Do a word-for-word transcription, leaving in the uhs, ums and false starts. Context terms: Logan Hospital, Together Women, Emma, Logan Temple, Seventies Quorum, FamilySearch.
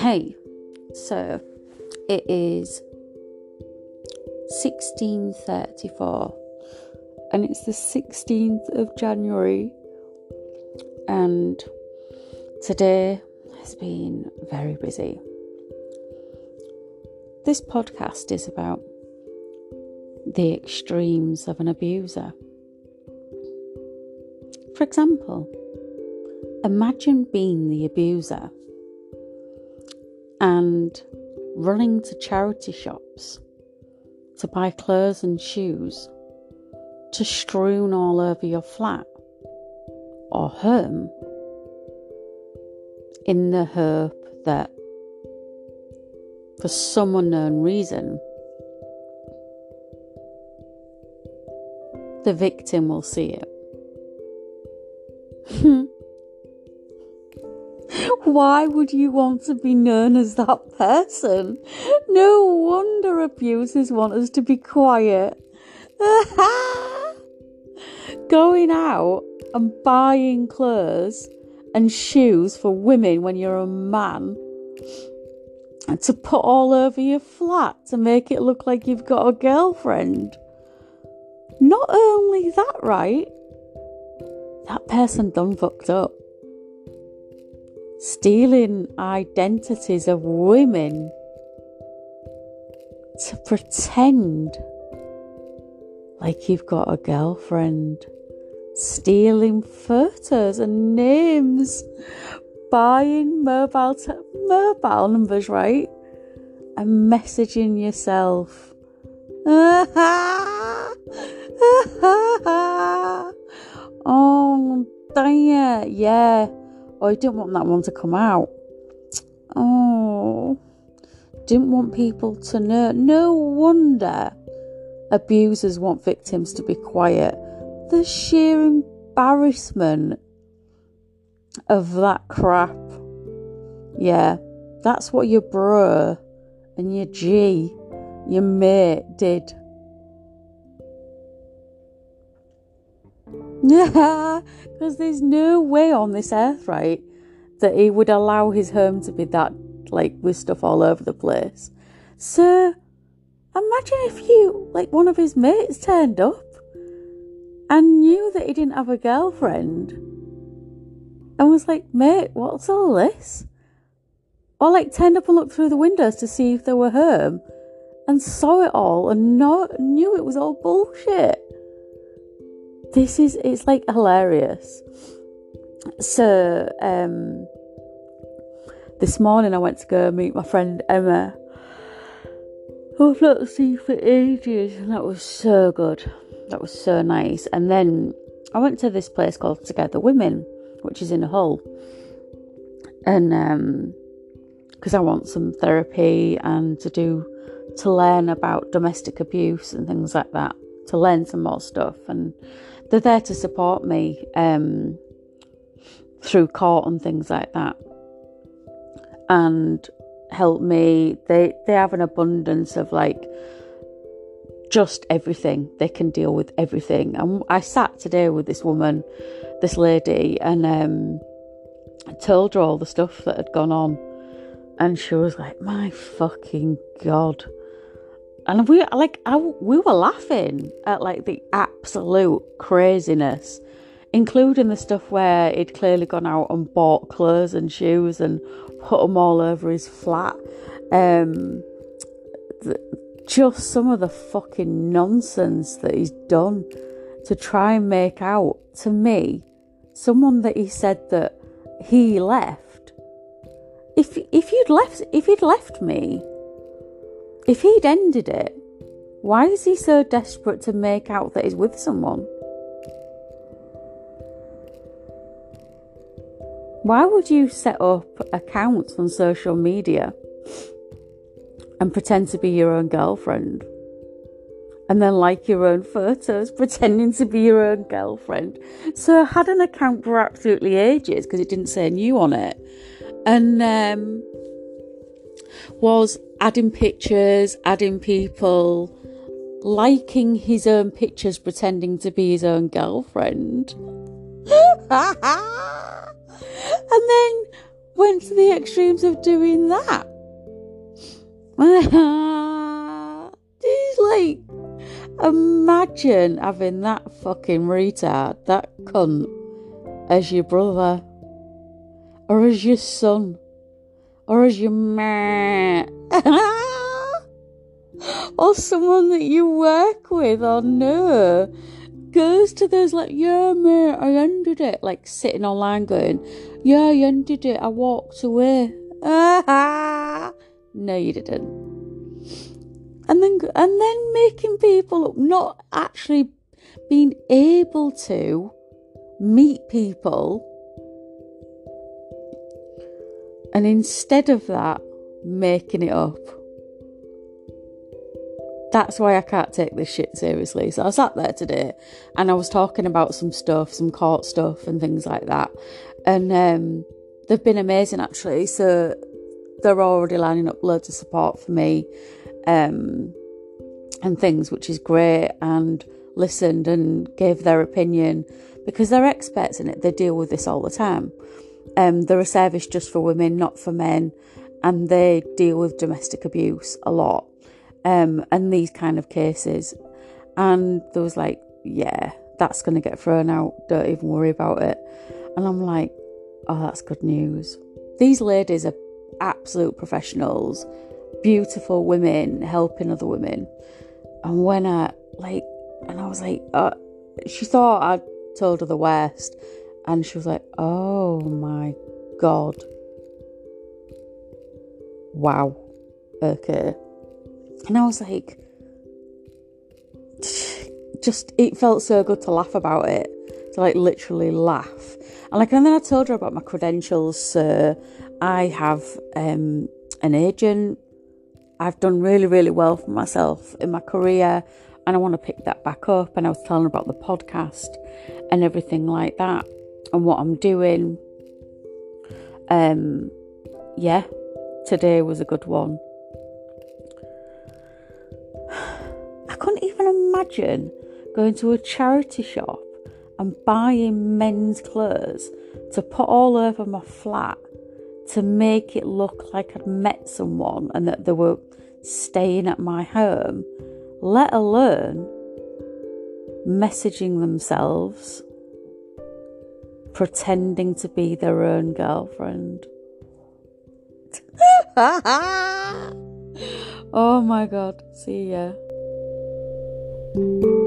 Hey, so it is sixteen thirty-four and it's the sixteenth of January, and today has been very busy. This podcast is about the extremes of an abuser. For example, imagine being the abuser and running to charity shops to buy clothes and shoes to strewn all over your flat or home in the hope that for some unknown reason the victim will see it. Why would you want to be known as that person? No wonder abusers want us to be quiet. Going out and buying clothes and shoes for women when you're a man and to put all over your flat to make it look like you've got a girlfriend. Not only that, right? That person done fucked up. Stealing identities of women to pretend like you've got a girlfriend. Stealing photos and names. Buying mobile t- mobile numbers, right? And messaging yourself. Oh, dang it, yeah. Oh, I didn't want that one to come out. Oh, didn't want people to know. No wonder abusers want victims to be quiet. The sheer embarrassment of that crap. Yeah, that's what your bro and your G, your mate, did. Yeah, because there's no way on this earth, right, that he would allow his home to be that, like, with stuff all over the place. So, imagine if you, like, one of his mates turned up and knew that he didn't have a girlfriend and was like, mate, what's all this? Or, like, turned up and looked through the windows to see if they were home and saw it all and no- knew it was all bullshit. This is, it's like hilarious. So, um, this morning I went to go meet my friend Emma, who I've not seen for ages, and that was so good. That was so nice. And then I went to this place called Together Women, which is in Hull. And, um, because I want some therapy and to do, to learn about domestic abuse and things like that, to learn some more stuff, and they're there to support me um, through court and things like that and help me. They they have an abundance of, like, just everything. They can deal with everything. And I sat today with this woman this lady and um, I told her all the stuff that had gone on, and she was like, my fucking God. And we like I, we were laughing at, like, the absolute craziness, including the stuff where he'd clearly gone out and bought clothes and shoes and put them all over his flat. Um, th- just some of the fucking nonsense that he's done to try and make out, to me, someone that he said that he left. If if you'd left if he'd left me. If he'd ended it, why is he so desperate to make out that he's with someone? Why would you set up accounts on social media and pretend to be your own girlfriend? And then like your own photos, pretending to be your own girlfriend. So I had an account for absolutely ages because it didn't say new on it. And um, was... adding pictures, adding people, liking his own pictures, pretending to be his own girlfriend. And then went to the extremes of doing that. Just like, imagine having that fucking retard, that cunt, as your brother, or as your son, or as your mate, or someone that you work with or know, goes to those like, yeah mate, I ended it, like sitting online going, yeah, I ended it, I walked away. No, you didn't. And then and then making people not actually being able to meet people, and instead of that, making it up. That's why I can't take this shit seriously. So I sat there today and I was talking about some stuff, some court stuff and things like that. And um, they've been amazing actually. So they're already lining up loads of support for me um, and things, which is great. And listened and gave their opinion because they're experts in it. They deal with this all the time. Um, they're a service just for women, not for men. And they deal with domestic abuse a lot. Um, and these kind of cases, and there was like, yeah, that's going to get thrown out, don't even worry about it. And I'm like, oh, that's good news. These ladies are absolute professionals, beautiful women helping other women. And when I like, and I was like, uh, she thought I'd told her the worst, and she was like, oh my God, wow, okay. And I was like, just, it felt so good to laugh about it. To like literally laugh. And like, and then I told her about my credentials. So I have um, an agent. I've done really, really well for myself in my career. And I want to pick that back up. And I was telling her about the podcast and everything like that. And what I'm doing. Um, yeah, today was a good one. I couldn't even imagine going to a charity shop and buying men's clothes to put all over my flat to make it look like I'd met someone and that they were staying at my home, let alone messaging themselves, pretending to be their own girlfriend. Oh my God, see ya. Thank you.